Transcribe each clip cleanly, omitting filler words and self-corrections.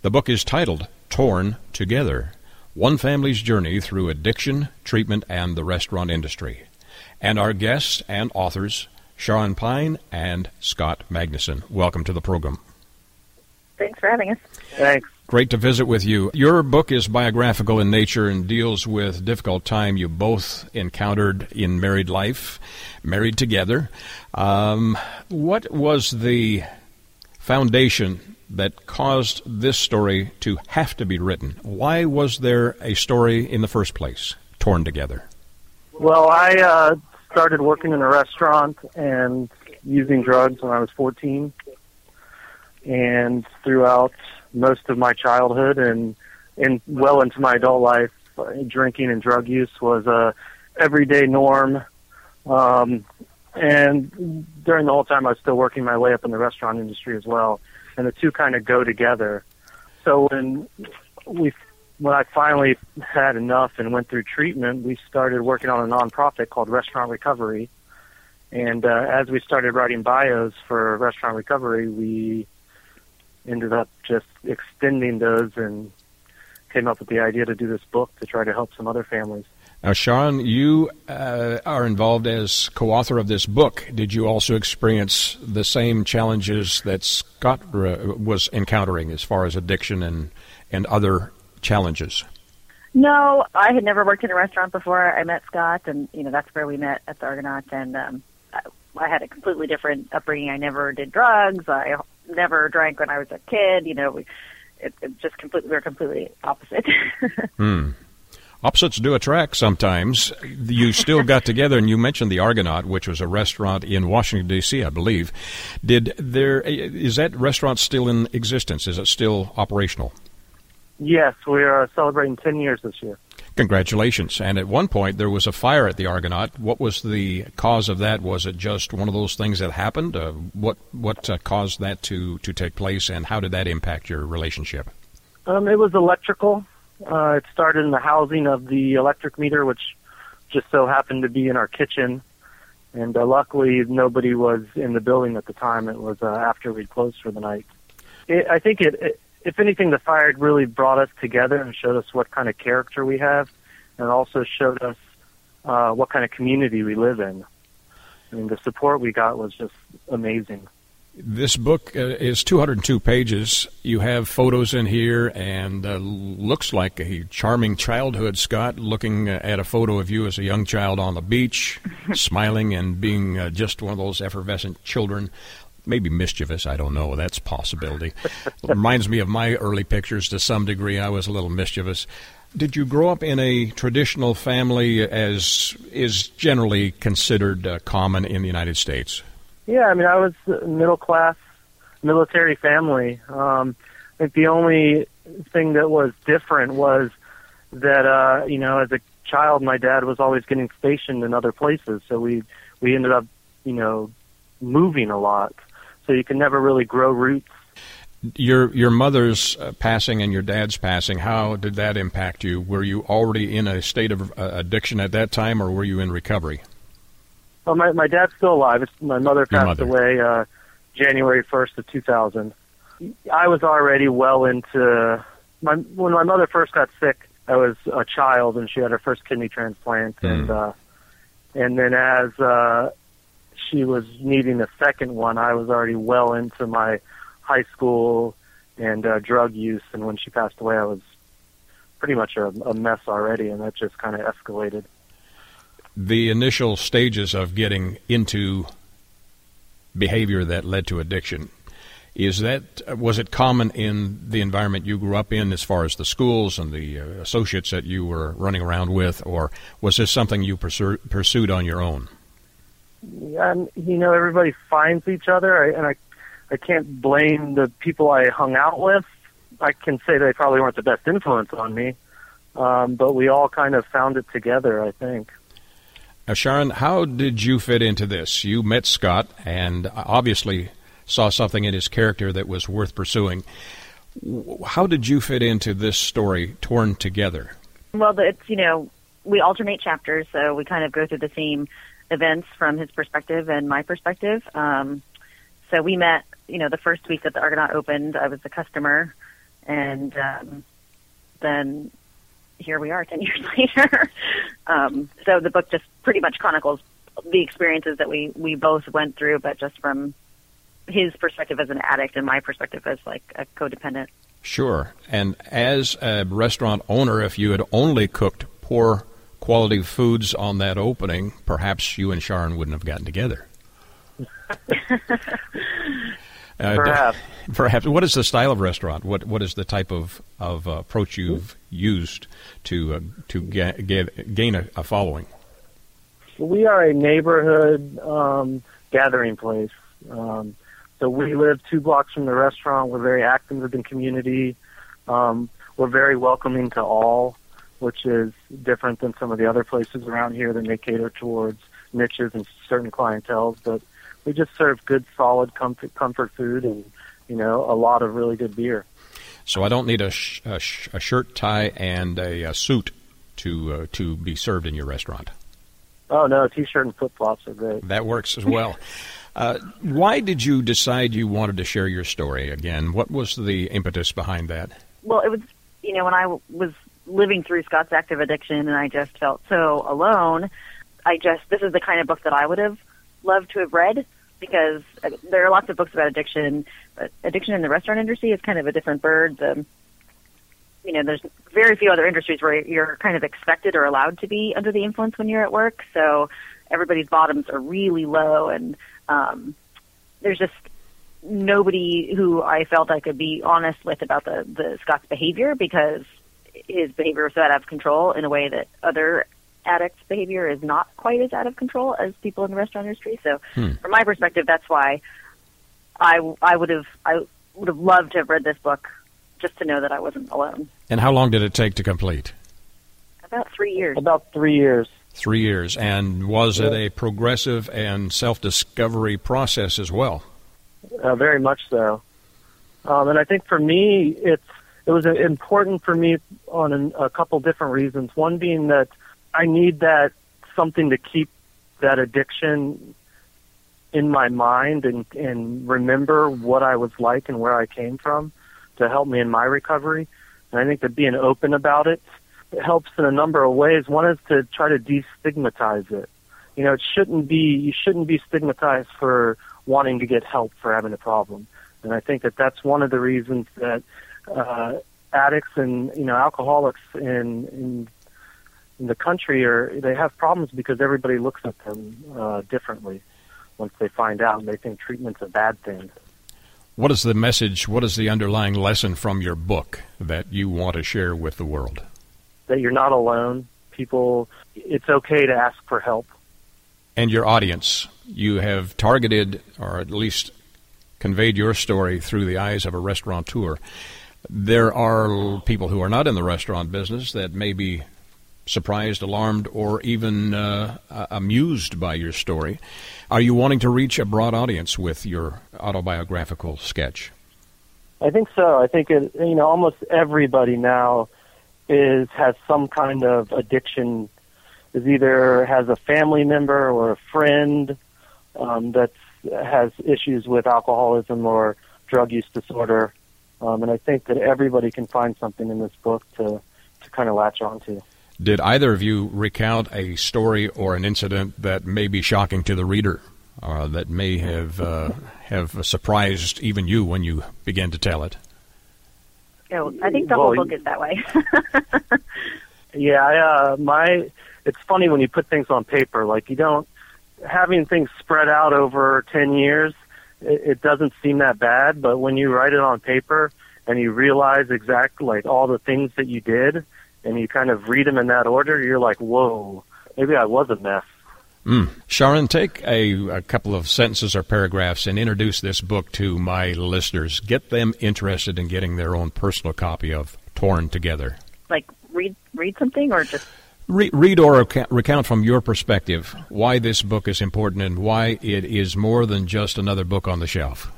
The book is titled Torn Together, One Family's Journey Through Addiction, Treatment, and the Restaurant Industry. And our guests and authors, Shaaren Pine and Scott Magnuson. Welcome to the program. Thanks for having us. Thanks. Great to visit with you. Your book is biographical in nature and deals with difficult time you both encountered in married life, married together. What was the foundation that caused this story to have to be written? Why was there a story in the first place, Torn Together? Well, I started working in a restaurant and using drugs when I was 14. And throughout most of my childhood and well into my adult life, drinking and drug use was a everyday norm. And during the whole time, I was still working my way up in the restaurant industry as well. And the two kind of go together. So when I finally had enough and went through treatment, we started working on a nonprofit called Restaurant Recovery. And as we started writing bios for Restaurant Recovery, we ended up just extending those and came up with the idea to do this book to try to help some other families. Now, Shaaren, you are involved as co-author of this book. Did you also experience the same challenges that Scott was encountering as far as addiction and other challenges? No, I had never worked in a restaurant before. I met Scott, and that's where we met at the Argonaut. And I had a completely different upbringing. I never did drugs. I never drank when I was a kid. We were completely opposite. Hmm. Opposites do attract sometimes. You still got together, and you mentioned the Argonaut, which was a restaurant in Washington, D.C., I believe. Is that restaurant still in existence? Is it still operational? Yes, we are celebrating 10 years this year. Congratulations. And at one point, there was a fire at the Argonaut. What was the cause of that? Was it just one of those things that happened? What caused that to take place, and how did that impact your relationship? It was electrical. It started in the housing of the electric meter, which just so happened to be in our kitchen. And luckily, nobody was in the building at the time. It was after we'd closed for the night. If anything, the fire really brought us together and showed us what kind of character we have, and also showed us what kind of community we live in. I mean, the support we got was just amazing. This book is 202 pages. You have photos in here, and looks like a charming childhood, Scott, looking at a photo of you as a young child on the beach, smiling and being just one of those effervescent children, maybe mischievous, I don't know. That's a possibility. Reminds me of my early pictures to some degree. I was a little mischievous. Did you grow up in a traditional family, as is generally considered common in the United States? Yeah, I mean, I was a middle-class military family. I think the only thing that was different was that, as a child, my dad was always getting stationed in other places, so we ended up, moving a lot. So you can never really grow roots. Your mother's passing and your dad's passing, how did that impact you? Were you already in a state of addiction at that time, or were you in recovery? Well, my dad's still alive. My mother passed away January 1st of 2000. I was already well into... When my mother first got sick, I was a child, and she had her first kidney transplant. And then as she was needing a second one, I was already well into my high school and drug use. And when she passed away, I was pretty much a mess already, and that just kind of escalated. The initial stages of getting into behavior that led to addiction, was it common in the environment you grew up in as far as the schools and the associates that you were running around with, or was this something you pursued on your own? Everybody finds each other, and I can't blame the people I hung out with I can say they probably weren't the best influence on me, but we all kind of found it together, I think. Now, Shaaren, how did you fit into this? You met Scott and obviously saw something in his character that was worth pursuing. How did you fit into this story, Torn Together? Well, it's, you know, we alternate chapters, so we kind of go through the same events from his perspective and my perspective. So we met, you know, the first week that the Argonaut opened, I was the customer, and then here we are 10 years later. So the book just pretty much chronicles the experiences that we both went through, but just from his perspective as an addict and my perspective as, like, a codependent. Sure. And as a restaurant owner, if you had only cooked poor quality foods on that opening, perhaps you and Shaaren wouldn't have gotten together. Perhaps. What is the style of restaurant? What is the type of approach you've used to gain a following? We are a neighborhood gathering place. So we live 2 blocks from the restaurant. We're very active in the community. We're very welcoming to all, which is different than some of the other places around here that may cater towards niches and certain clienteles. But we just serve good, solid comfort food and, you know, a lot of really good beer. So I don't need a shirt, tie, and a suit to be served in your restaurant. Oh, no, a T-shirt and flip-flops are great. That works as well. Why did you decide you wanted to share your story again? What was the impetus behind that? Well, it was, you know, when I was living through Scott's active addiction and I just felt so alone, this is the kind of book that I would have loved to have read, because there are lots of books about addiction, but addiction in the restaurant industry is kind of a different bird. You know, there's very few other industries where you're kind of expected or allowed to be under the influence when you're at work, so everybody's bottoms are really low, and there's just nobody who I felt I could be honest with about the Scott's behavior, because his behavior was so out of control in a way that other addicts' behavior is not quite as out of control as people in the restaurant industry. So from my perspective, that's why I would have loved to have read this book, just to know that I wasn't alone. And how long did it take to complete? About 3 years. And was it a progressive and self-discovery process as well? Very much so. And I think for me, it was important for me on a couple different reasons. One being that I need that something to keep that addiction in my mind and remember what I was like and where I came from to help me in my recovery. And I think that being open about it helps in a number of ways. One is to try to destigmatize it. You know, you shouldn't be stigmatized for wanting to get help for having a problem. And I think that that's one of the reasons that addicts and, you know, alcoholics in the country they have problems, because everybody looks at them differently once they find out, and they think treatment's a bad thing. What is the message, what is the underlying lesson from your book that you want to share with the world? That you're not alone. People, it's okay to ask for help. And your audience, you have targeted, or at least conveyed your story through the eyes of a restaurateur. There are people who are not in the restaurant business that may be surprised, alarmed, or even amused by your story. Are you wanting to reach a broad audience with your autobiographical sketch? I think so. I think it, you know, almost everybody now has some kind of addiction. Is either has a family member or a friend that has issues with alcoholism or drug use disorder, and I think that everybody can find something in this book to kind of latch onto. Did either of you recount a story or an incident that may be shocking to the reader, or that may have surprised even you when you began to tell it? No, I think the whole book is that way. Yeah, it's funny when you put things on paper. Like, having things spread out over 10 years, it doesn't seem that bad, but when you write it on paper and you realize exactly, like, all the things that you did, and you kind of read them in that order, you're like, whoa, maybe I was a mess. Shaaren, take a couple of sentences or paragraphs and introduce this book to my listeners. Get them interested in getting their own personal copy of Torn Together. Like read something or just... Read or recount from your perspective why this book is important and why it is more than just another book on the shelf.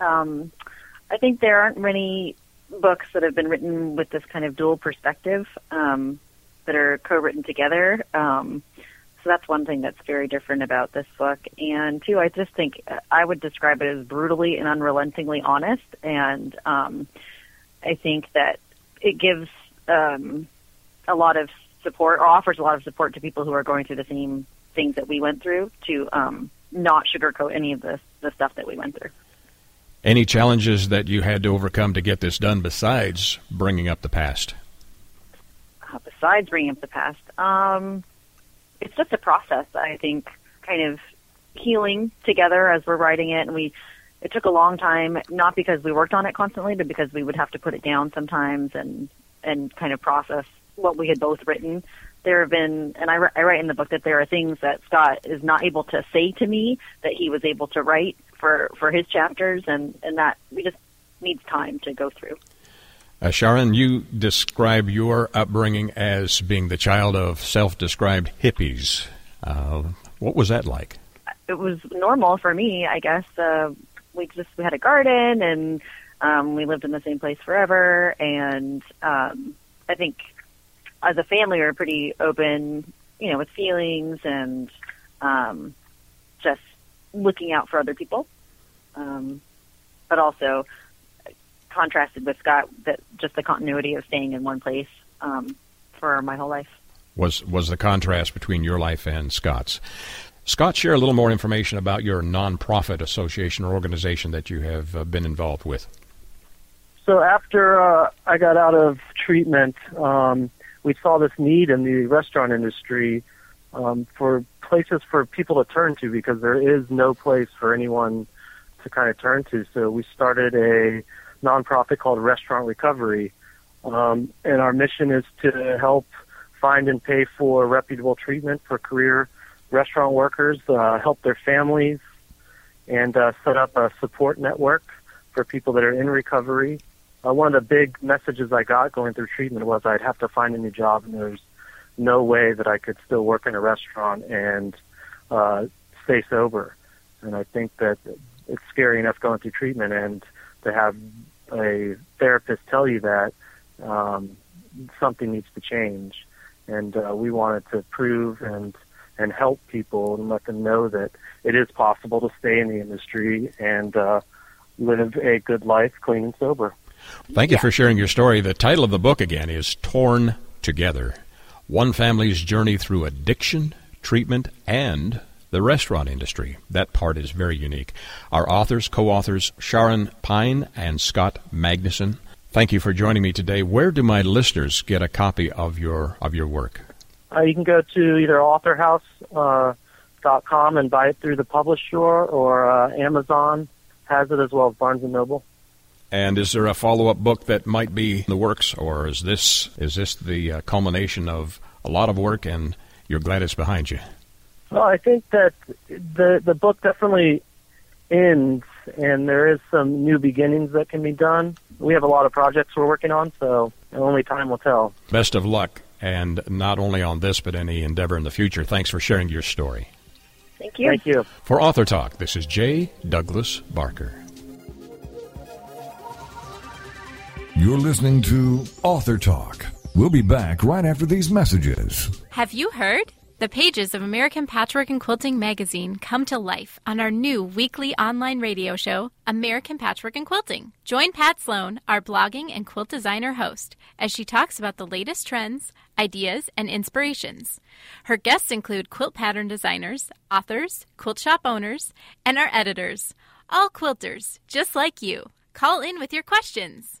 I think there aren't many books that have been written with this kind of dual perspective that are co-written together. So that's one thing that's very different about this book. And two, I just think I would describe it as brutally and unrelentingly honest. And I think that it gives a lot of support, or offers a lot of support to people who are going through the same things that we went through, to not sugarcoat any of the stuff that we went through. Any challenges that you had to overcome to get this done besides bringing up the past? Besides bringing up the past, it's just a process, I think, kind of healing together as we're writing it. And it took a long time, not because we worked on it constantly, but because we would have to put it down sometimes and kind of process what we had both written. There have been, and I write in the book that there are things that Scott is not able to say to me that he was able to write for his chapters, and that we just need time to go through. Shaaren, you describe your upbringing as being the child of self-described hippies. What was that like? It was normal for me, I guess. We had a garden, and we lived in the same place forever, and I think as a family, we were pretty open, with feelings and just looking out for other people. But also contrasted with Scott, that just the continuity of staying in one place for my whole life. Was the contrast between your life and Scott's. Scott, share a little more information about your nonprofit association or organization that you have been involved with. So after I got out of treatment, we saw this need in the restaurant industry for places for people to turn to, because there is no place for anyone to kind of turn to. So we started a nonprofit called Restaurant Recovery, and our mission is to help find and pay for reputable treatment for career restaurant workers, help their families, and set up a support network for people that are in recovery. One of the big messages I got going through treatment was I'd have to find a new job, and there's no way that I could still work in a restaurant and stay sober. And I think that it's scary enough going through treatment, and to have a therapist tell you that something needs to change. And we wanted to prove and help people and let them know that it is possible to stay in the industry and live a good life, clean and sober. Thank you for sharing your story. The title of the book, again, is Torn Together: One Family's Journey Through Addiction, Treatment, and the Restaurant Industry. That part is very unique. Our authors, co-authors, Shaaren Pine and Scott Magnuson, thank you for joining me today. Where do my listeners get a copy of your work? You can go to either AuthorHouse.com and buy it through the publisher, or Amazon has it, as well as Barnes & Noble. And is there a follow-up book that might be in the works, or is this the culmination of a lot of work and you're glad it's behind you? Well, I think that the book definitely ends, and there is some new beginnings that can be done. We have a lot of projects we're working on, so only time will tell. Best of luck, and not only on this, but any endeavor in the future. Thanks for sharing your story. Thank you. Thank you. For Author Talk, this is J. Douglas Barker. You're listening to Author Talk. We'll be back right after these messages. Have you heard? The pages of American Patchwork and Quilting magazine come to life on our new weekly online radio show, American Patchwork and Quilting. Join Pat Sloan, our blogging and quilt designer host, as she talks about the latest trends, ideas, and inspirations. Her guests include quilt pattern designers, authors, quilt shop owners, and our editors. All quilters, just like you. Call in with your questions.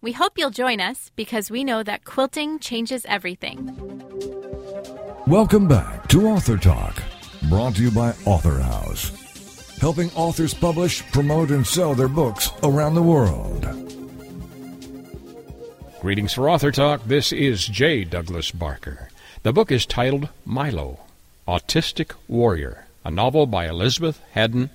We hope you'll join us because we know that quilting changes everything. Welcome back to Author Talk, brought to you by Author House, helping authors publish, promote, and sell their books around the world. Greetings for Author Talk. This is J. Douglas Barker. The book is titled Milo, Autistic Warrior, a novel by Elizabeth Haddon,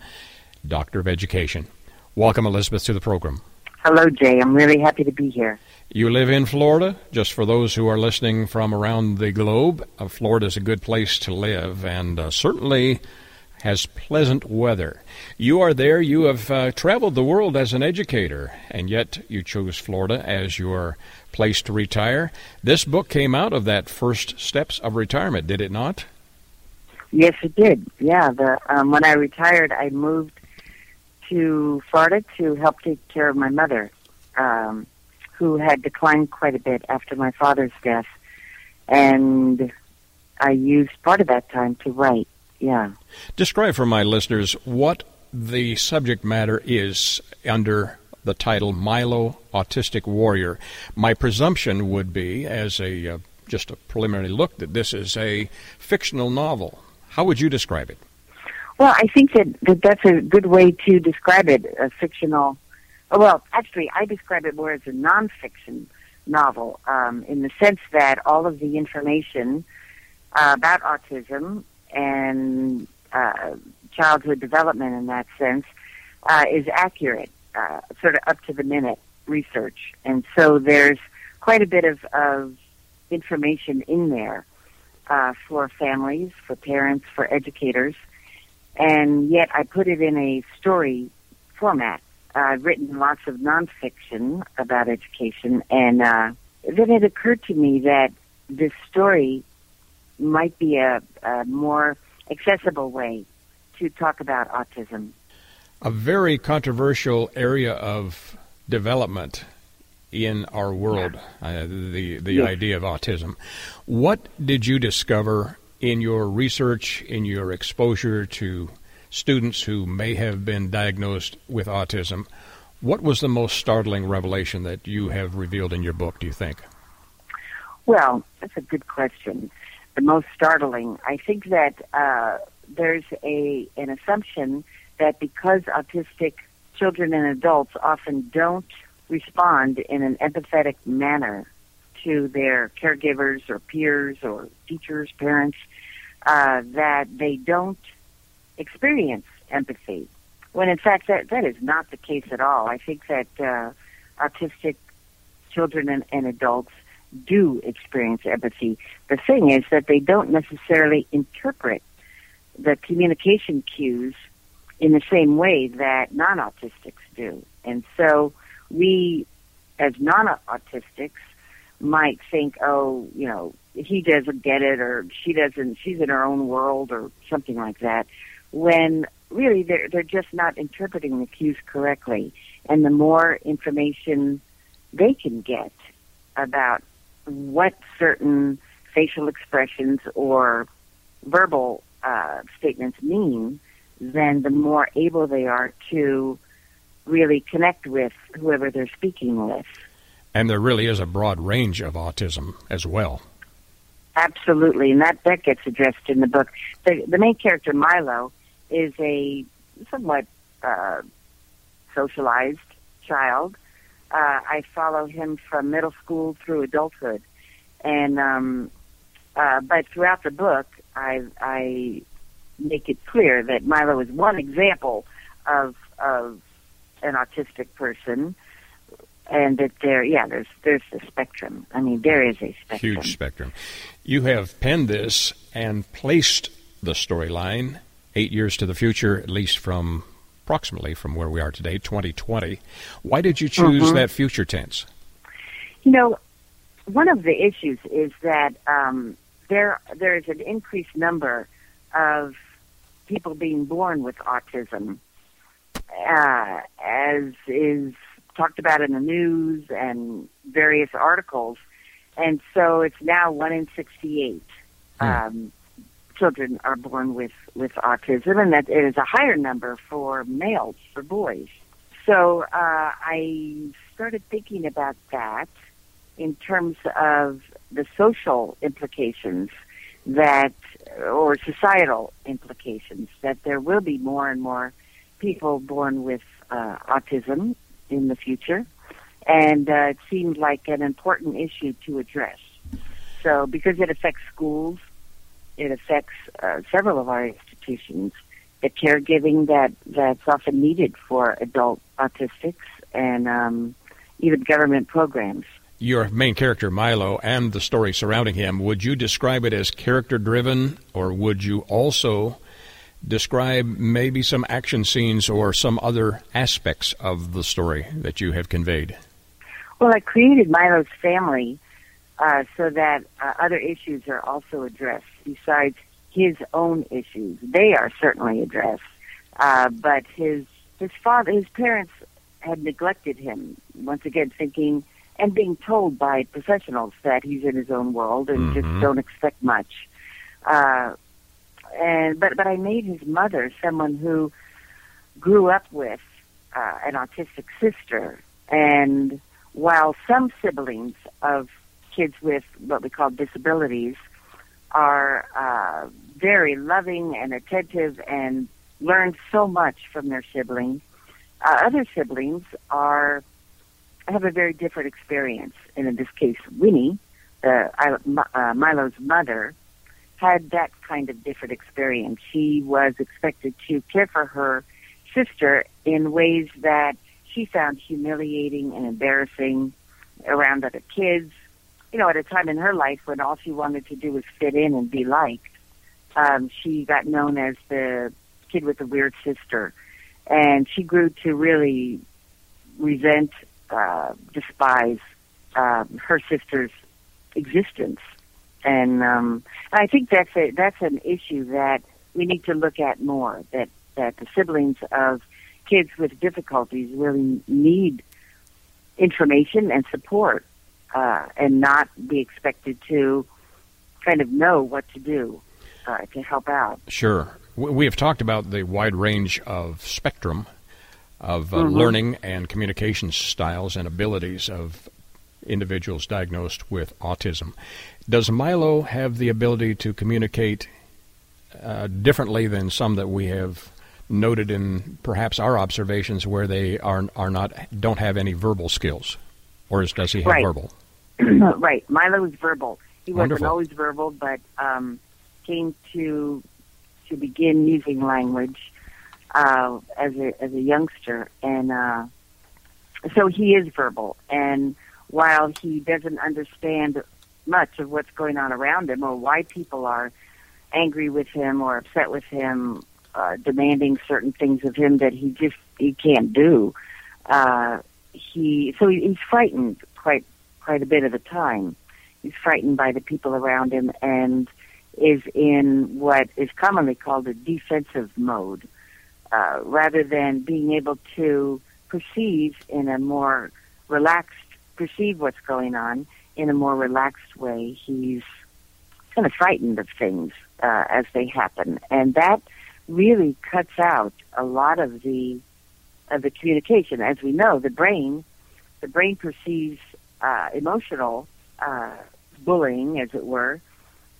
Doctor of Education. Welcome, Elizabeth, to the program. Hello, Jay. I'm really happy to be here. You live in Florida. Just for those who are listening from around the globe, Florida is a good place to live and certainly has pleasant weather. You are there. You have traveled the world as an educator, and yet you chose Florida as your place to retire. This book came out of that first steps of retirement, did it not? Yes, it did. Yeah, when I retired, I moved to Florida to help take care of my mother, who had declined quite a bit after my father's death, and I used part of that time to write. Yeah. Describe for my listeners what the subject matter is under the title Milo, Autistic Warrior. My presumption would be, as a just a preliminary look, that this is a fictional novel. How would you describe it? Well, I think that that's a good way to describe it, a fictional... Well, actually, I describe it more as a nonfiction novel, in the sense that all of the information about autism and childhood development in that sense is accurate, sort of up-to-the-minute research. And so there's quite a bit of information in there for families, for parents, for educators, and yet I put it in a story format. I've written lots of nonfiction about education, and then it occurred to me that this story might be a more accessible way to talk about autism. A very controversial area of development in our world, yeah. The idea of autism. What did you discover in your research, in your exposure to students who may have been diagnosed with autism? What was the most startling revelation that you have revealed in your book, do you think? Well, that's a good question. The most startling. I think that there's an assumption that because autistic children and adults often don't respond in an empathetic manner to their caregivers or peers or teachers, parents, that they don't experience empathy, when in fact that is not the case at all. I think that autistic children and adults do experience empathy. The thing is that they don't necessarily interpret the communication cues in the same way that non-autistics do. And so we, as non-autistics, might think, oh, you know, he doesn't get it, or she doesn't, she's in her own world, or something like that, when really they're just not interpreting the cues correctly. And the more information they can get about what certain facial expressions or verbal statements mean, then the more able they are to really connect with whoever they're speaking with. And there really is a broad range of autism as well. Absolutely, and that gets addressed in the book. The main character, Milo, is a somewhat socialized child. I follow him from middle school through adulthood, and but throughout the book, I make it clear that Milo is one example of an autistic person, and that there's the spectrum. I mean, there is a spectrum. Huge spectrum. You have penned this and placed the storyline 8 years to the future, at least from approximately from where we are today, 2020. Why did you choose that future tense? You know, one of the issues is that there is an increased number of people being born with autism, as is talked about in the news and various articles. And so it's now 1 in 68 children are born with autism, and that it is a higher number for males, for boys. So I started thinking about that in terms of the social implications that, or societal implications, that there will be more and more people born with autism in the future. And it seemed like an important issue to address. So because it affects schools, it affects several of our institutions, the caregiving that's often needed for adult autistics, and even government programs. Your main character, Milo, and the story surrounding him, would you describe it as character-driven, or would you also describe maybe some action scenes or some other aspects of the story that you have conveyed? Well, I created Milo's family so that other issues are also addressed besides his own issues. They are certainly addressed, but his father, his parents had neglected him, once again thinking and being told by professionals that he's in his own world and just don't expect much. But I made his mother someone who grew up with an autistic sister, and while some siblings of kids with what we call disabilities are very loving and attentive and learn so much from their sibling, other siblings have a very different experience. And in this case, Winnie, Milo's mother, had that kind of different experience. She was expected to care for her sister in ways that she found humiliating and embarrassing around other kids, you know, at a time in her life when all she wanted to do was fit in and be liked. She got known as the kid with the weird sister, and she grew to really resent, despise her sister's existence. And I think that's an issue that we need to look at more, that the siblings of kids with difficulties really need information and support and not be expected to kind of know what to do to help out. Sure. We have talked about the wide range of spectrum of learning and communication styles and abilities of individuals diagnosed with autism. Does Milo have the ability to communicate differently than some that we have noted in perhaps our observations, where they don't have any verbal skills, or does he have verbal? Right, Milo is verbal. He wasn't always verbal, but came to begin using language as a youngster, and so he is verbal. And while he doesn't understand much of what's going on around him or why people are angry with him or upset with him, demanding certain things of him that he can't do. He's frightened quite a bit of the time. He's frightened by the people around him and is in what is commonly called a defensive mode, rather than being able to perceive what's going on in a more relaxed way. He's kind of frightened of things as they happen, and that really cuts out a lot of the communication. As we know, the brain perceives emotional bullying, as it were,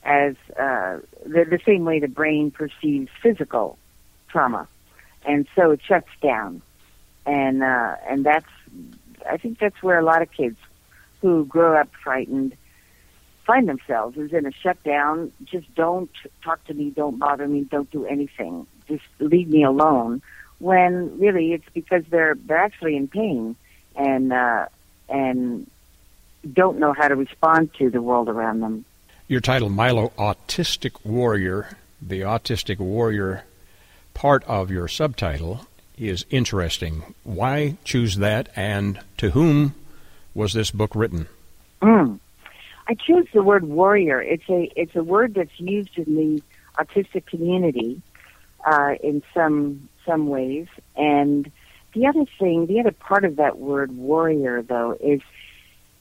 as the same way the brain perceives physical trauma, and so it shuts down, and that's. I think that's where a lot of kids who grow up frightened find themselves, is in a shutdown. Just don't talk to me, don't bother me, don't do anything, just leave me alone, when really it's because they're actually in pain and don't know how to respond to the world around them. Your title, Milo, Autistic Warrior, the Autistic Warrior part of your subtitle is interesting. Why choose that, and to whom was this book written? I chose the word warrior. It's a word that's used in the autistic community in some ways. And the other part of that word warrior, though, is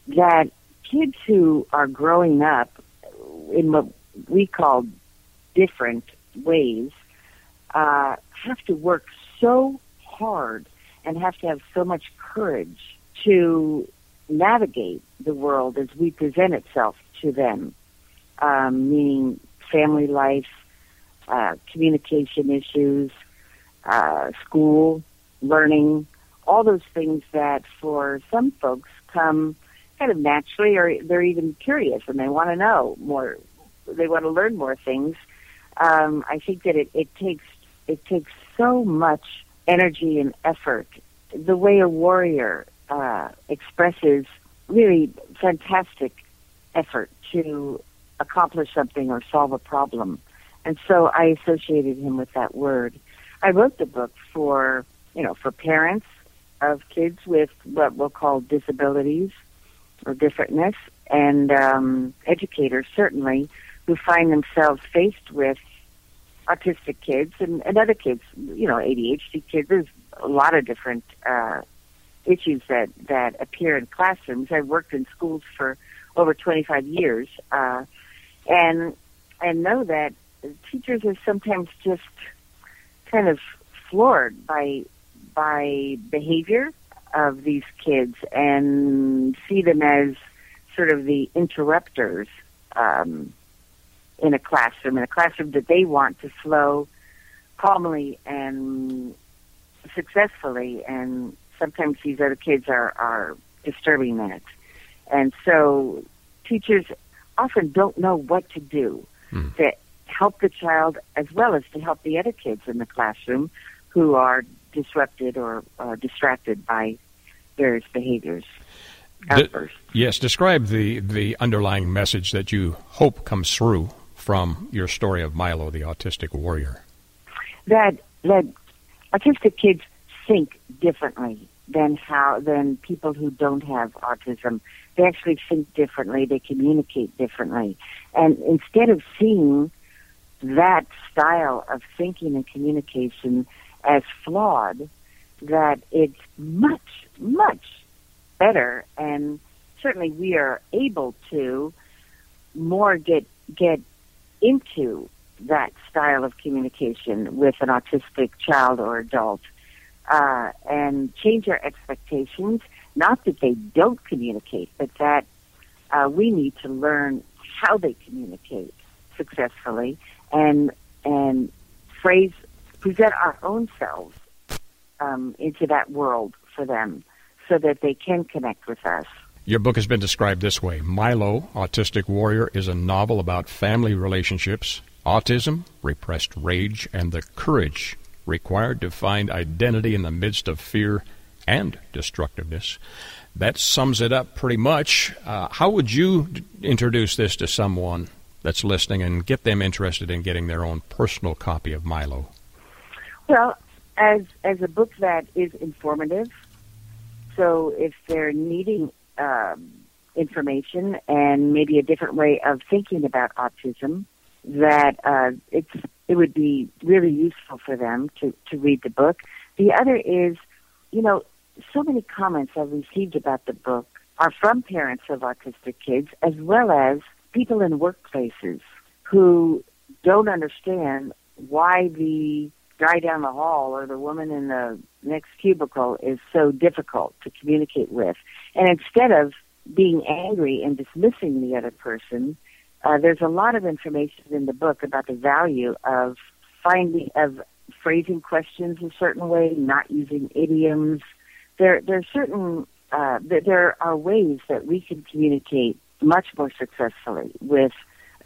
that kids who are growing up in what we call different ways, have to work so hard and have to have so much courage to navigate the world as we present itself to them, meaning family life, communication issues, school, learning, all those things that for some folks come kind of naturally, or they're even curious and they want to know more, they want to learn more things. I think that it takes so much energy and effort. The way a warrior expresses really fantastic effort to accomplish something or solve a problem. And so I associated him with that word. I wrote the book for parents of kids with what we'll call disabilities or differentness, and educators certainly who find themselves faced with autistic kids and other kids, ADHD kids. There's a lot of different issues that appear in classrooms. I've worked in schools for over 25 years, and know that teachers are sometimes just kind of floored by behavior of these kids and see them as sort of the interrupters in a classroom, that they want to flow calmly and successfully, and sometimes these other kids are disturbing that. And so teachers often don't know what to do to help the child as well as to help the other kids in the classroom who are disrupted or distracted by various behaviors. Yes, describe the underlying message that you hope comes through from your story of Milo, the autistic warrior. That autistic kids think differently than people who don't have autism. They actually think differently. They communicate differently. And instead of seeing that style of thinking and communication as flawed, that it's much, much better, and certainly we are able to more get into that style of communication with an autistic child or adult, and change our expectations, not that they don't communicate, but that we need to learn how they communicate successfully and present our own selves into that world for them so that they can connect with us. Your book has been described this way. Milo, Autistic Warrior, is a novel about family relationships, autism, repressed rage, and the courage required to find identity in the midst of fear and destructiveness. That sums it up pretty much. How would you introduce this to someone that's listening and get them interested in getting their own personal copy of Milo? Well, as a book that is informative, so if they're needing information and maybe a different way of thinking about autism, that it would be really useful for them to read the book. The other is, so many comments I've received about the book are from parents of autistic kids as well as people in workplaces who don't understand why the guy down the hall or the woman in the next cubicle is so difficult to communicate with. And instead of being angry and dismissing the other person, there's a lot of information in the book about the value of phrasing questions a certain way, not using idioms. There are ways that we can communicate much more successfully with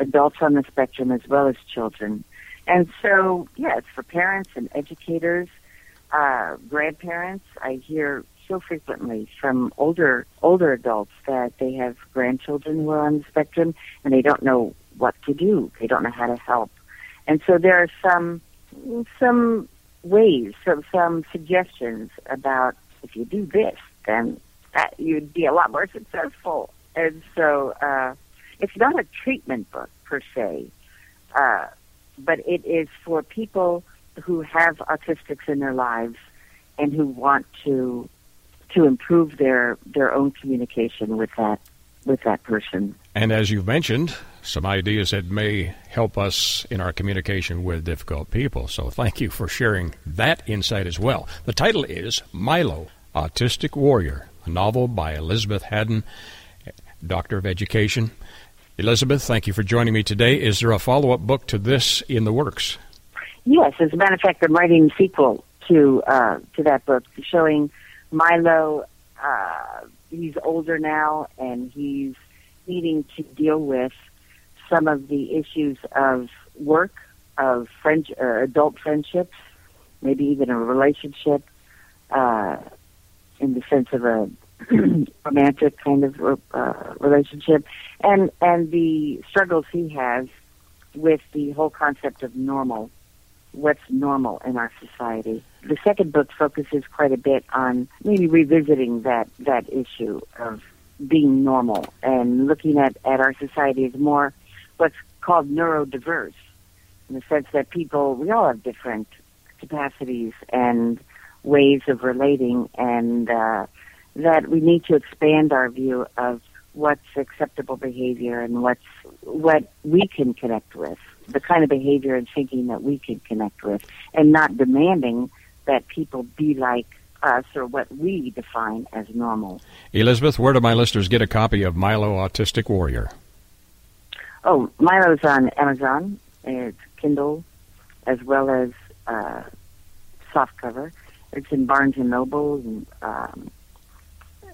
adults on the spectrum as well as children. And so, it's for parents and educators, grandparents. I hear so frequently from older adults that they have grandchildren who are on the spectrum and they don't know what to do. They don't know how to help. And so there are some ways, some suggestions about if you do this, then that you'd be a lot more successful. And so it's not a treatment book per se, but it is for people who have autistics in their lives and who want to improve their own communication with that person. And as you've mentioned, some ideas that may help us in our communication with difficult people. So thank you for sharing that insight as well. The title is Milo, Autistic Warrior, a novel by Elizabeth Haddon, Doctor of Education. Elizabeth, thank you for joining me today. Is there a follow-up book to this in the works? Yes, as a matter of fact, I'm writing a sequel to that book, showing Milo. He's older now, and he's needing to deal with some of the issues of work, of adult friendships, maybe even a relationship, in the sense of a romantic kind of relationship, and the struggles he has with the whole concept of normal, what's normal in our society. The second book focuses quite a bit on maybe revisiting that issue of being normal and looking at our society as more what's called neurodiverse, in the sense that we all have different capacities and ways of relating, and that we need to expand our view of what's acceptable behavior and what we can connect with, the kind of behavior and thinking that we can connect with, and not demanding that people be like us or what we define as normal. Elizabeth, where do my listeners get a copy of Milo, Autistic Warrior? Oh, Milo's on Amazon. It's Kindle as well as softcover. It's in Barnes & Noble and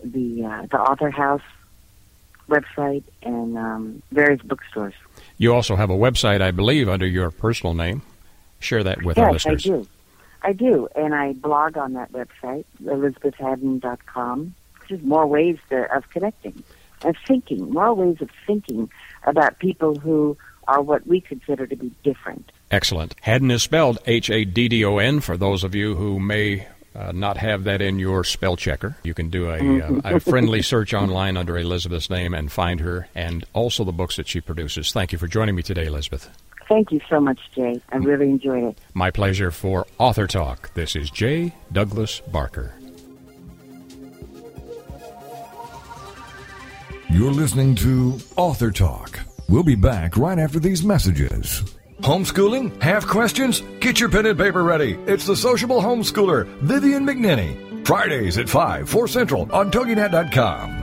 the Author House website and various bookstores. You also have a website, I believe, under your personal name. Share that with our listeners. I do, and I blog on that website, ElizabethHaddon.com. There's more ways of connecting, of thinking, more ways of thinking about people who are what we consider to be different. Excellent. Haddon is spelled Haddon, for those of you who may not have that in your spell checker. You can do a friendly search online under Elizabeth's name and find her, and also the books that she produces. Thank you for joining me today, Elizabeth. Thank you so much, Jay. I really enjoyed it. My pleasure. For Author Talk, this is J. Douglas Barker. You're listening to Author Talk. We'll be back right after these messages. Homeschooling? Have questions? Get your pen and paper ready. It's the Sociable Homeschooler, Vivian McNinney. Fridays at 5, 4 Central on TogiNet.com.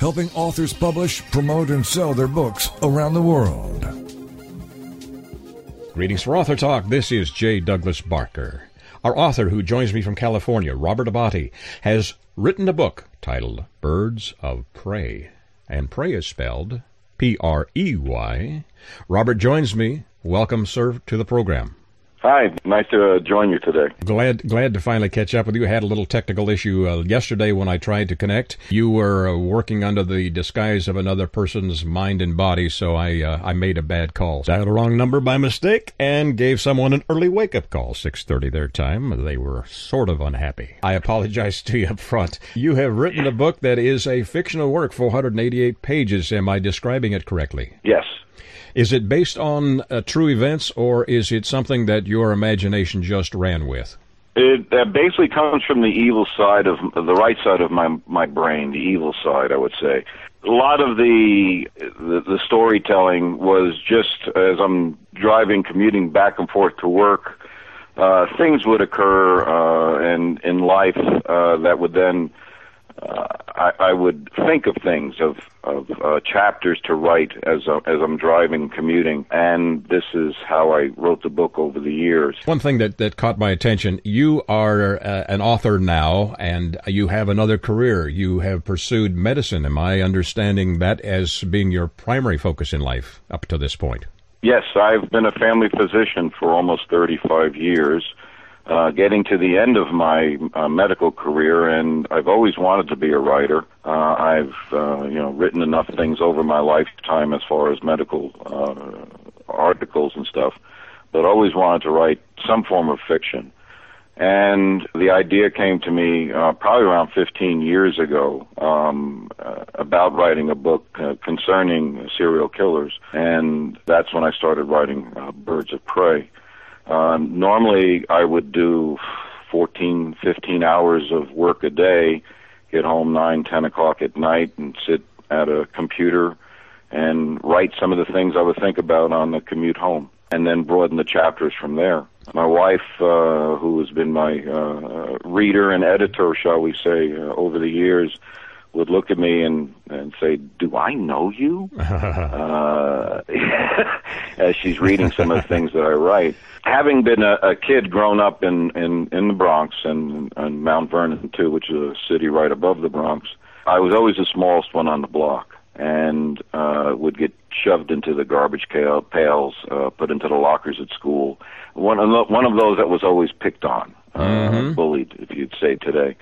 helping authors publish, promote, and sell their books around the world. Greetings for Author Talk. This is J. Douglas Barker. Our author who joins me from California, Robert Abatti, has written a book titled Birds of Prey, and Prey is spelled Prey. Robert joins me. Welcome, sir, to the program. Hi, nice to join you today. Glad to finally catch up with you. I had a little technical issue yesterday when I tried to connect. You were working under the disguise of another person's mind and body, so I made a bad call. Dialed the wrong number by mistake and gave someone an early wake-up call, 6:30 their time. They were sort of unhappy. I apologize to you up front. You have written a book that is a fictional work, 488 pages. Am I describing it correctly? Yes. Is it based on true events, or is it something that your imagination just ran with? It basically comes from the evil side of the right side of my brain, the evil side, I would say. A lot of the storytelling was just as I'm driving, commuting back and forth to work. Things would occur in life that would then I would think of things, of chapters to write as I'm driving, commuting, and this is how I wrote the book over the years. One thing that caught my attention, you are an author now, and you have another career. You have pursued medicine. Am I understanding that as being your primary focus in life up to this point? Yes, I've been a family physician for almost 35 years. Getting to the end of my medical career, and I've always wanted to be a writer. I've written enough things over my lifetime as far as medical articles and stuff, but always wanted to write some form of fiction. And the idea came to me probably around 15 years ago about writing a book concerning serial killers, and that's when I started writing Birds of Prey. Normally I would do 14, 15 hours of work a day, get home 9, 10 o'clock at night and sit at a computer and write some of the things I would think about on the commute home and then broaden the chapters from there. My wife, who has been my reader and editor, shall we say, over the years, would look at me and say, "Do I know you?" As she's reading some of the things that I write. Having been a kid grown up in the Bronx and Mount Vernon, too, which is a city right above the Bronx, I was always the smallest one on the block and would get shoved into the garbage pails, put into the lockers at school. One of those that was always picked on, bullied, if you'd say today.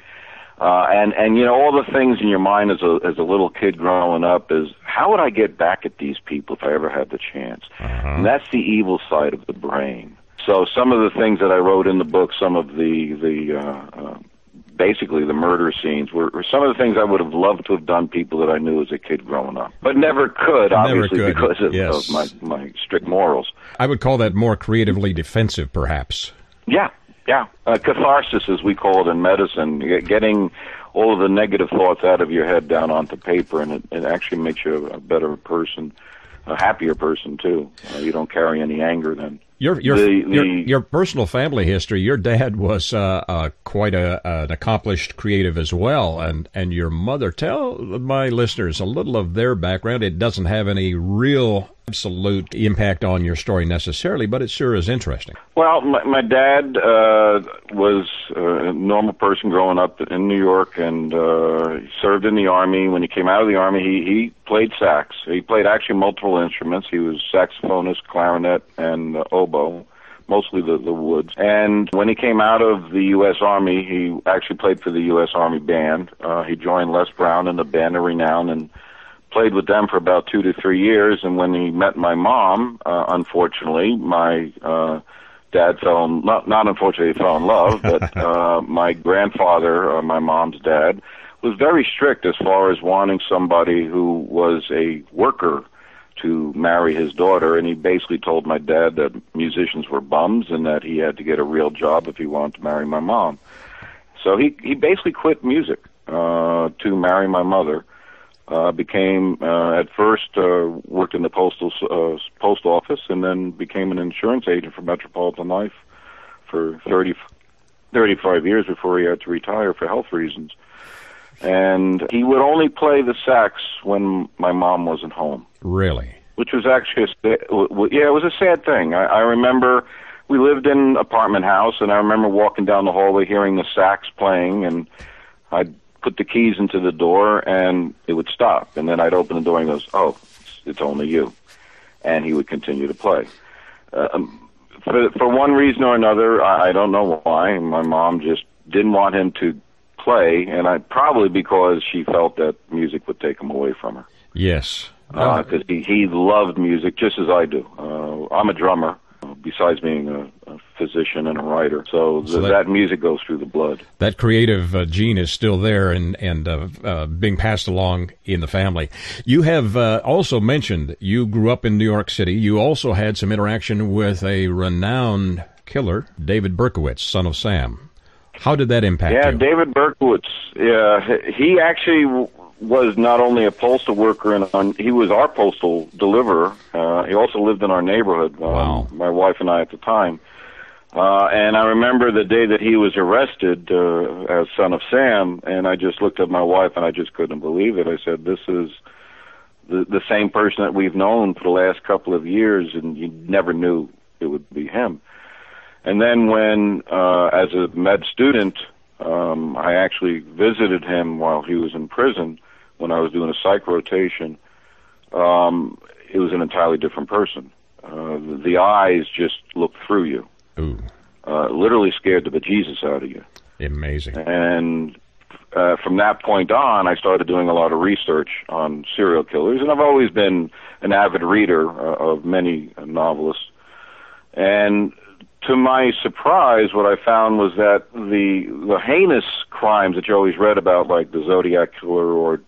And all the things in your mind as a little kid growing up is, how would I get back at these people if I ever had the chance? And that's the evil side of the brain. So some of the things that I wrote in the book, some of the basically the murder scenes, were some of the things I would have loved to have done people that I knew as a kid growing up, but never could, obviously, because of my strict morals. I would call that more creatively defensive, perhaps. Yeah. Yeah, catharsis, as we call it in medicine, getting all of the negative thoughts out of your head down onto paper, and it actually makes you a better person, a happier person, too. You don't carry any anger then. Your personal family history, your dad was quite an accomplished creative as well, and your mother. Tell my listeners a little of their background. It doesn't have any real absolute impact on your story necessarily, but it sure is interesting. Well, my dad was a normal person growing up in New York, and he served in the Army. When he came out of the Army, he played sax. He played actually multiple instruments. He was saxophonist, clarinet, and oboe, mostly the woods. And when he came out of the U.S. Army, he actually played for the U.S. Army Band. He joined Les Brown in the Band of Renown and played with them for about 2 to 3 years, and when he met my mom, unfortunately, my dad fell in love, but my grandfather, my mom's dad, was very strict as far as wanting somebody who was a worker to marry his daughter, and he basically told my dad that musicians were bums and that he had to get a real job if he wanted to marry my mom. So he basically quit music to marry my mother. At first worked in the post office, and then became an insurance agent for Metropolitan Life for 35 years before he had to retire for health reasons. And he would only play the sax when my mom wasn't home. Really? Which was actually, it was a sad thing. I remember we lived in an apartment house, and I remember walking down the hallway hearing the sax playing, and I'd put the keys into the door, and it would stop. And then I'd open the door, and he goes, "Oh, it's only you." And he would continue to play. For one reason or another, I don't know why, my mom just didn't want him to play, and probably because she felt that music would take him away from her. Yes. Because he loved music just as I do. I'm a drummer, besides being a physician and a writer. So that music goes through the blood. That creative gene is still there and being passed along in the family. You have also mentioned you grew up in New York City. You also had some interaction with a renowned killer, David Berkowitz, son of Sam. How did that impact you? Yeah, David Berkowitz, he actually was not only a postal worker, he was our postal deliverer. He also lived in our neighborhood, my wife and I at the time. And I remember the day that he was arrested as Son of Sam, and I just looked at my wife, and I just couldn't believe it. I said, this is the same person that we've known for the last couple of years, and you never knew it would be him. And then when, as a med student, I actually visited him while he was in prison when I was doing a psych rotation, it was an entirely different person. The eyes just looked through you. Ooh. Literally scared the bejesus out of you. Amazing. And from that point on, I started doing a lot of research on serial killers, and I've always been an avid reader of many novelists. And to my surprise, what I found was that the heinous crimes that you always read about, like the Zodiac Killer or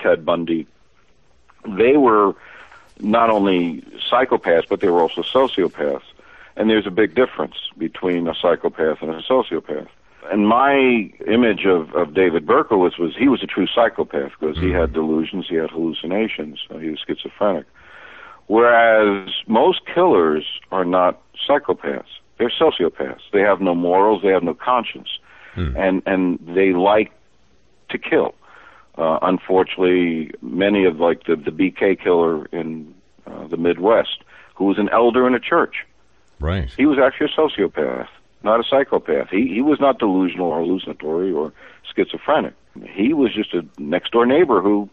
Ted Bundy, they were not only psychopaths, but they were also sociopaths. And there's a big difference between a psychopath and a sociopath. And my image of David Berkowitz was he was a true psychopath because he had delusions, he had hallucinations, he was schizophrenic. Whereas most killers are not psychopaths. They're sociopaths. They have no morals, they have no conscience, and they like to kill. Unfortunately, many of like the BK killer in the Midwest, who was an elder in a church, right. He was actually a sociopath, not a psychopath. He was not delusional or hallucinatory or schizophrenic. He was just a next-door neighbor who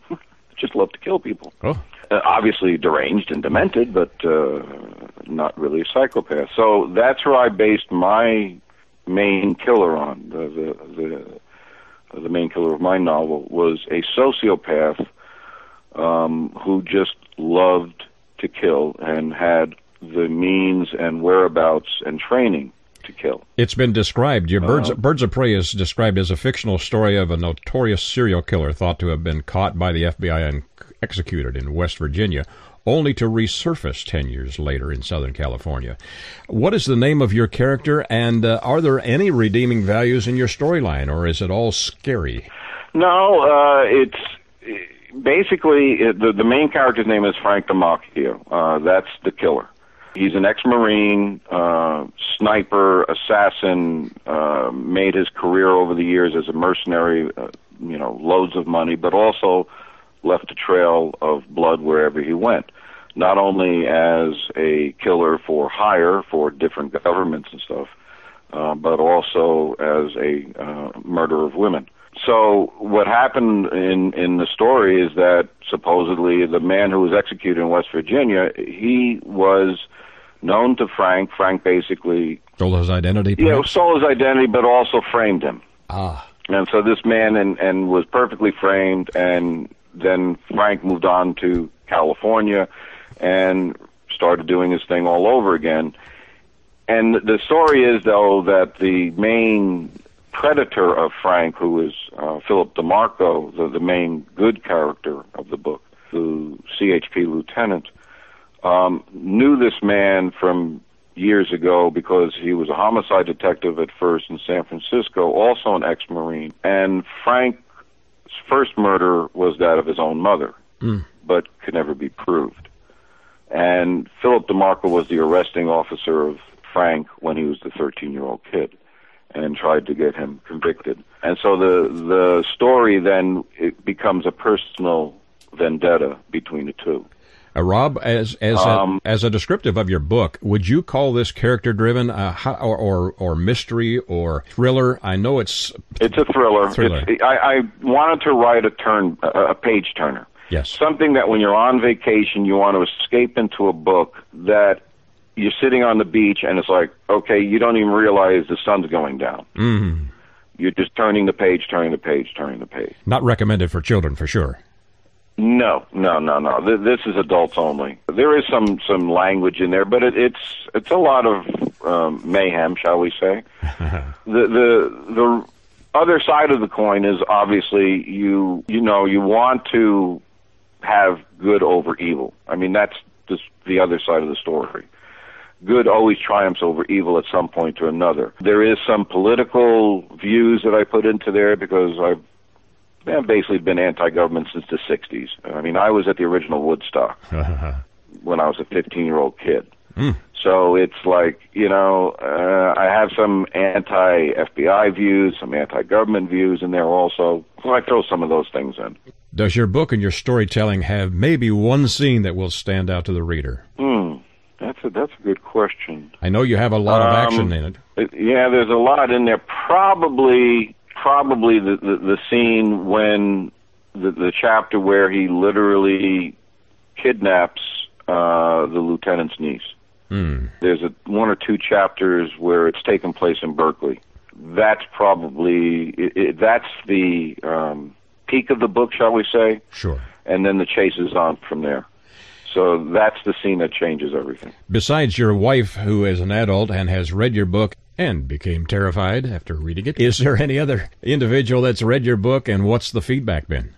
just loved to kill people. Oh. Obviously deranged and demented, but not really a psychopath. So that's where I based my main killer on. The main killer of my novel was a sociopath who just loved to kill and had the means and whereabouts and training to kill. It's been described. Your Birds of Prey is described as a fictional story of a notorious serial killer thought to have been caught by the FBI and executed in West Virginia, only to resurface 10 years later in Southern California. What is the name of your character, and are there any redeeming values in your storyline, or is it all scary? No, the main character's name is Frank DiMacchio. That's the killer. He's an ex-Marine, sniper, assassin, made his career over the years as a mercenary, loads of money, but also left a trail of blood wherever he went, not only as a killer for hire for different governments and stuff, but also as a murderer of women. So what happened in the story is that supposedly the man who was executed in West Virginia, he was known to Frank. Frank basically stole his identity. Yeah, stole his identity, but also framed him. Ah. And so this man and was perfectly framed, and then Frank moved on to California and started doing his thing all over again. And the story is, though, that the main predator of Frank, who is Philip DeMarco, the main good character of the book, the CHP lieutenant, knew this man from years ago because he was a homicide detective at first in San Francisco, also an ex-Marine. And Frank's first murder was that of his own mother, but could never be proved. And Philip DeMarco was the arresting officer of Frank when he was the 13-year-old kid and tried to get him convicted. And so the story then, it becomes a personal vendetta between the two. Rob, as a descriptive of your book, would you call this character-driven or mystery or thriller? I know it's a thriller. I wanted to write a page turner. Yes. Something that when you're on vacation, you want to escape into a book that you're sitting on the beach and it's like, okay, you don't even realize the sun's going down. Mm-hmm. You're just turning the page. Not recommended for children, for sure. No. This is adults only. There is some language in there, but it's a lot of mayhem, shall we say. The other side of the coin is obviously you want to have good over evil. I mean, that's just the other side of the story. Good always triumphs over evil at some point or another. There is some political views that I put into there because I've basically been anti-government since the 60s. I mean, I was at the original Woodstock when I was a 15-year-old kid. So it's like, you know, I have some anti-FBI views, some anti-government views in there also. So I throw some of those things in. Does your book and your storytelling have maybe one scene that will stand out to the reader? That's a good question. I know you have a lot of action in it. Yeah, there's a lot in there. Probably the scene when the chapter where he literally kidnaps the lieutenant's niece. There's one or two chapters where it's taken place in Berkeley. That's probably that's the peak of the book, shall we say? Sure. And then the chase is on from there. So that's the scene that changes everything. Besides your wife, who is an adult and has read your book and became terrified after reading it, is there any other individual that's read your book, and what's the feedback been?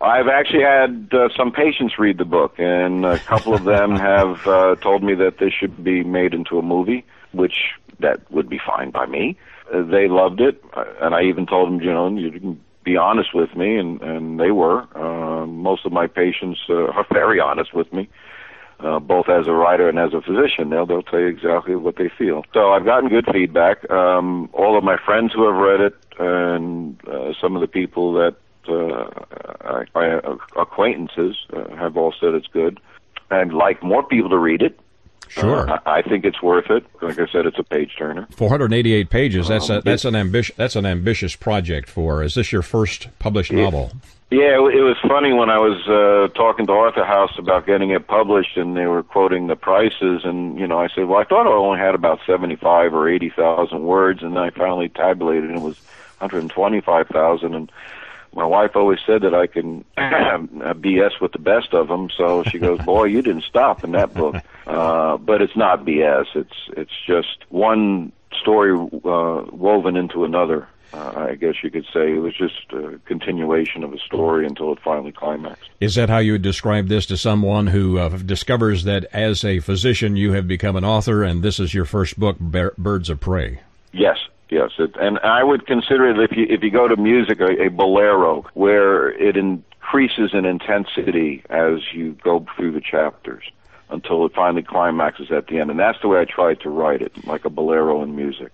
I've actually had some patients read the book, and a couple of them have told me that this should be made into a movie, which that would be fine by me. They loved it, and I even told them, you know, you can be honest with me, and they were. Most of my patients are very honest with me, both as a writer and as a physician. They'll tell you exactly what they feel. So I've gotten good feedback. All of my friends who have read it, and some of the people that my acquaintances have all said it's good. I'd like more people to read it. Sure. I think it's worth it. Like I said, it's a page turner. 488 pages. That's an ambitious project. Is this your first published novel? Yeah, it was funny when I was talking to Author House about getting it published, and they were quoting the prices, and you know, I said, well, I thought I only had about 75 or 80,000 words, and then I finally tabulated, and it was 125,000. And my wife always said that I can BS with the best of them, so she goes, boy, you didn't stop in that book. But it's not BS. It's just one story woven into another, I guess you could say. It was just a continuation of a story until it finally climaxed. Is that how you would describe this to someone who discovers that as a physician you have become an author, and this is your first book, Birds of Prey? Yes. Yes, and I would consider it, if you go to music, a bolero, where it increases in intensity as you go through the chapters until it finally climaxes at the end. And that's the way I tried to write it, like a bolero in music.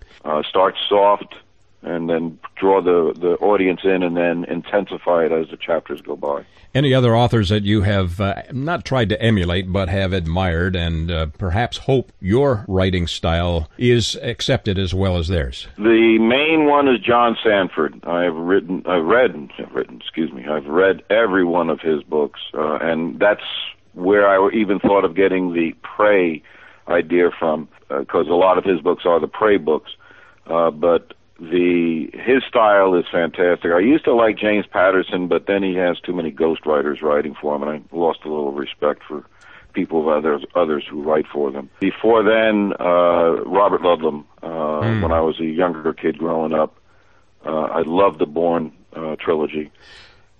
Start soft and then draw the audience in and then intensify it as the chapters go by. Any other authors that you have not tried to emulate but have admired and perhaps hope your writing style is accepted as well as theirs? The main one is John Sanford. I've read every one of his books, and that's where I even thought of getting the prey idea from, because a lot of his books are the prey books, but his style is fantastic. I used to like James Patterson, but then he has too many ghostwriters writing for him, and I lost a little respect for people of others who write for them. Before then, Robert Ludlum, when I was a younger kid growing up, I loved the Bourne trilogy.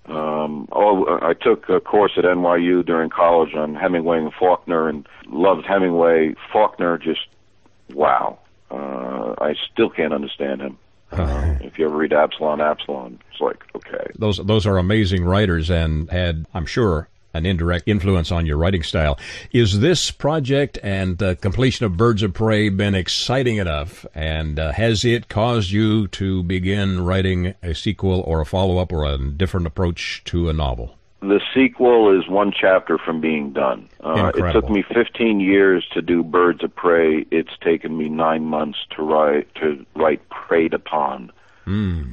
I took a course at NYU during college on Hemingway and Faulkner, and loved Hemingway. Faulkner, just wow. I still can't understand him. If you ever read Absalon, it's like, okay. Those are amazing writers and had, I'm sure, an indirect influence on your writing style. Is this project and the completion of Birds of Prey been exciting enough, and has it caused you to begin writing a sequel or a follow-up or a different approach to a novel? The sequel is one chapter from being done. It took me 15 years to do Birds of Prey. It's taken me 9 months to write Preyed Upon,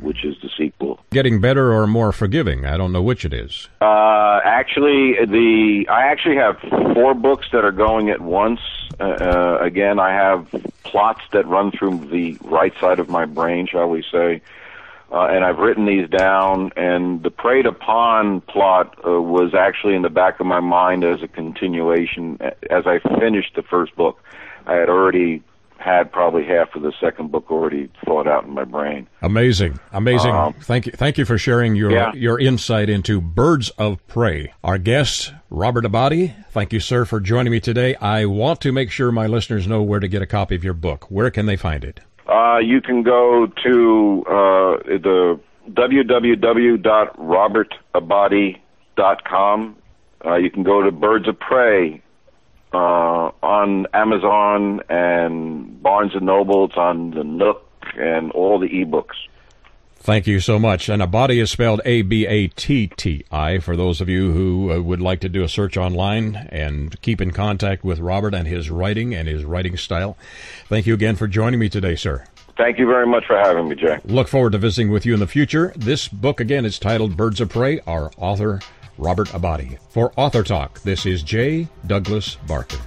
which is the sequel. Getting better or more forgiving? I don't know which it is. I actually have 4 books that are going at once. Again, I have plots that run through the right side of my brain, shall we say. And I've written these down, and the Preyed Upon plot was actually in the back of my mind as a continuation. As I finished the first book, I had already had probably half of the second book already thought out in my brain. Amazing. Thank you for sharing your insight into Birds of Prey. Our guest, Robert Abatti, thank you, sir, for joining me today. I want to make sure my listeners know where to get a copy of your book. Where can they find it? You can go to the www.robertabatti.com. You can go to Birds of Prey on Amazon and Barnes & Noble. It's on the Nook and all the e-books. Thank you so much. And Abatti is spelled A-B-A-T-T-I for those of you who would like to do a search online and keep in contact with Robert and his writing style. Thank you again for joining me today, sir. Thank you very much for having me, Jay. Look forward to visiting with you in the future. This book, again, is titled Birds of Prey, our author, Robert Abatti. For Author Talk, this is J. Douglas Barker.